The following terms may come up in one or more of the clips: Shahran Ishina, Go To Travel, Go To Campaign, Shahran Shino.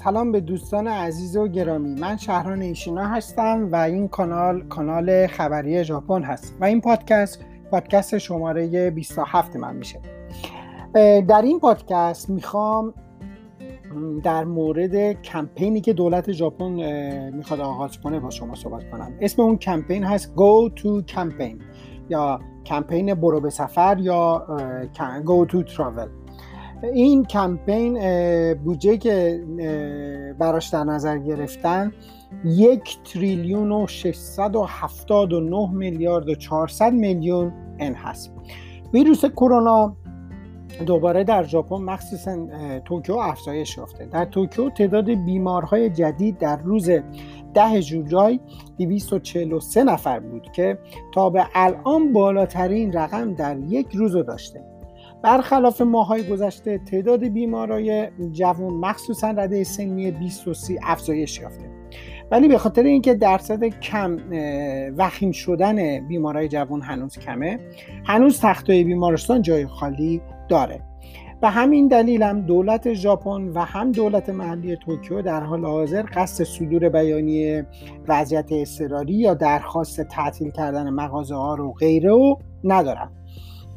سلام به دوستان عزیز و گرامی. من شهران ایشینا هستم و این کانال خبری ژاپن هست و این پادکست شماره 27 من میشه. در این پادکست میخوام در مورد کمپینی که دولت ژاپن میخواد آغاز کنه با شما صحبت کنم. اسم اون کمپین هست Go To Campaign یا کمپین برو به سفر یا Go To Travel. این کمپین بودجه که براش در نظر گرفتن 1,679,400,000,000 ین هست. ویروس کرونا دوباره در ژاپن مخصوصاً توکیو افزایش یافته. در توکیو تعداد بیمارهای جدید در روز 10 جولای 243 نفر بود که تا به الان بالاترین رقم در یک روز داشته. برخلاف ماهای گذشته تعداد بیمارای جوان مخصوصاً رده سنی 20 تا 30 افزایش یافته، ولی به خاطر اینکه درصد کم وخیم شدن بیمارای جوان هنوز کمه، هنوز تخت‌های بیمارستان جای خالی داره. به همین دلیل هم دولت ژاپن و هم دولت محلی توکیو در حال حاضر قصد صدور بیانیه وضعیت اضطراری یا درخواست تعطیل کردن مغازه‌ها رو غیره و ندارن.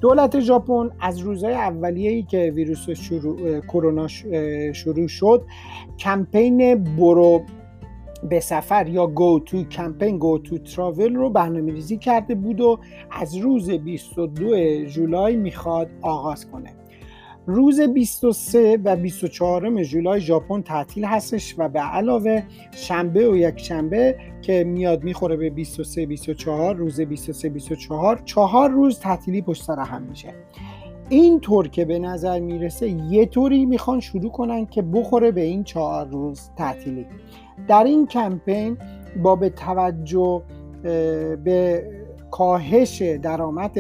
دولت ژاپن از روزهای اولیه‌ای که ویروس کرونا شروع شد کمپین برو به سفر یا Go To Campaign Go To Travel رو برنامه‌ریزی کرده بود و از روز 22 جولای میخواد آغاز کنه. روز 23 و 24 جولای ژاپن تعطیل هستش و به علاوه شنبه و یک شنبه که میاد میخوره به 23-24 روز 23-24 4 روز تعطیلی پشت سر هم میشه. این طور که به نظر میرسه یه طوری میخوان شروع کنن که بخوره به این 4 روز تعطیلی. در این کمپین با به توجه به کاهش درآمد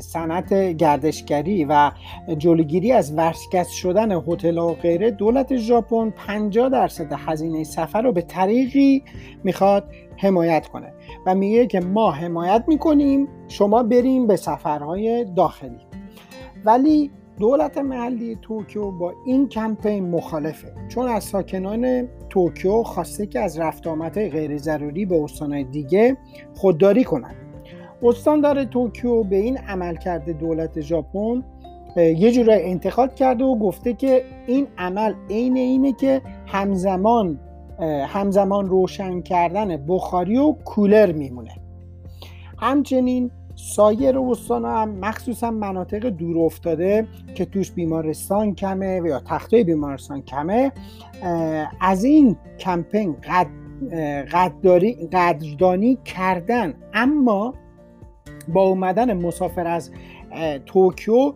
صنعت گردشگری و جلوگیری از ورشکست شدن هتل‌ها و غیره، دولت ژاپن 50% هزینه سفر رو به طریقی میخواد حمایت کنه و میگه که ما حمایت میکنیم شما بریم به سفرهای داخلی. ولی دولت محلی توکیو با این کمپین مخالفه، چون از ساکنان توکیو خواسته که از رفت آمدهای غیر ضروری به استان‌های دیگه خودداری کنند. استاندار توکیو به این عملکرد دولت ژاپن یه جوره انتقاد کرده و گفته که این عمل اینه که همزمان روشن کردن بخاری و کولر میمونه. همچنین سایر استان‌ها هم مخصوصا مناطق دور افتاده که توش بیمارستان کمه یا تختای بیمارستان کمه از این کمپین قدردانی کردن، اما با اومدن مسافر از توکیو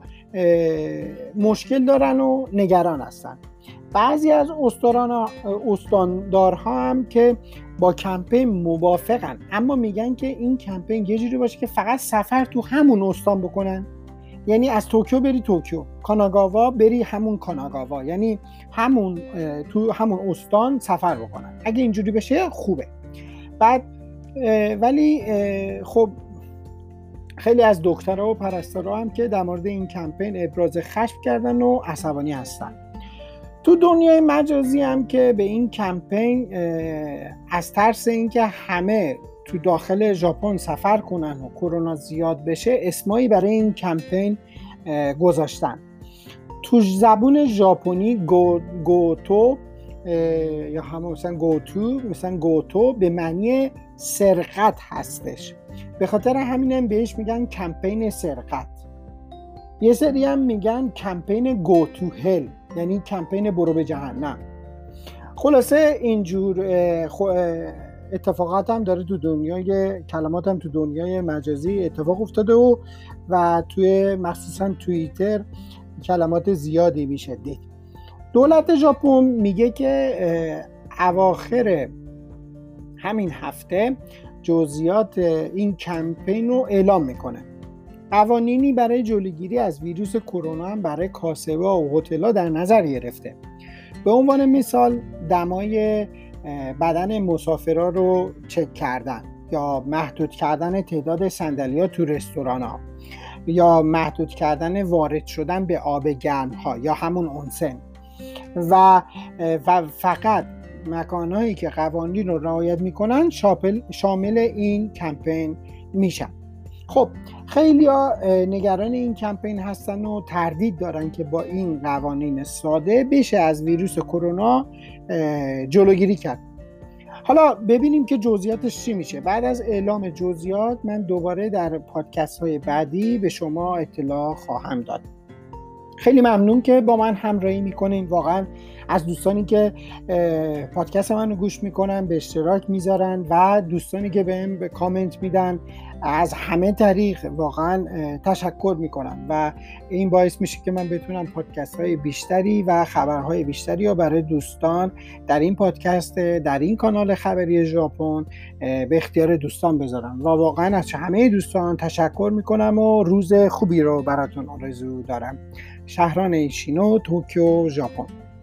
مشکل دارن و نگران هستن. بعضی از استاندارها هم که با کمپین موافقن، اما میگن که این کمپین یه جوری باشه که فقط سفر تو همون استان بکنن، یعنی از توکیو بری توکیو، کاناگاوا بری همون کاناگاوا، یعنی همون تو همون استان سفر بکنن. اگه اینجوری بشه خوبه. بعد ولی خب خیلی از دکترها و پرستارها هم که در مورد این کمپین ابراز خشم کردن و عصبانی هستن. تو دنیای مجازی هم که به این کمپین از ترس اینکه همه تو داخل ژاپن سفر کنن و کرونا زیاد بشه اسمایی برای این کمپین گذاشتن. تو زبون ژاپنی گوتو یا همون مثلا گوتو به معنی سرقت هستش. به خاطر همینم بهش میگن کمپین سرقت. یه سری هم میگن کمپین گو تو هل، یعنی کمپین برو به جهنم. خلاصه اینجور اتفاقات هم داره تو دنیای کلمات، هم تو دنیای مجازی اتفاق افتاده و توی مخصوصا توییتر کلمات زیادی میشه دید. دولت ژاپن میگه که اواخر همین هفته جزئیات این کمپین رو اعلام میکنه. قوانینی برای جلوگیری از ویروس کرونا هم برای کاسب‌ها و هتل‌ها در نظر گرفته. به عنوان مثال دمای بدن مسافرها رو چک کردن یا محدود کردن تعداد صندلی‌ها تو رستوران‌ها یا محدود کردن وارد شدن به آب گرم‌ها یا همون اونسن و فقط مکانهایی که قوانین رو رعایت میکنن شامل این کمپین میشن. خب خیلی ها نگران این کمپین هستن و تردید دارن که با این قوانین ساده بشه از ویروس کرونا جلوگیری کرد. حالا ببینیم که جزئیاتش چی میشه. بعد از اعلام جزئیات من دوباره در پادکست های بعدی به شما اطلاع خواهم داد. خیلی ممنون که با من همراهی میکنین. واقعا از دوستانی که پادکست منو گوش میکنن به اشتراک میذارن و دوستانی که بهم کامنت میدن از همه طریق واقعا تشکر میکنم و این باعث میشه که من بتونم پادکست های بیشتری و خبرهای بیشتری رو برای دوستان در این پادکست در این کانال خبری ژاپن به اختیار دوستان بذارم و واقعا از همه دوستان تشکر میکنم و روز خوبی رو براتون آرزو دارم. شهران شینو، توکیو، ژاپن.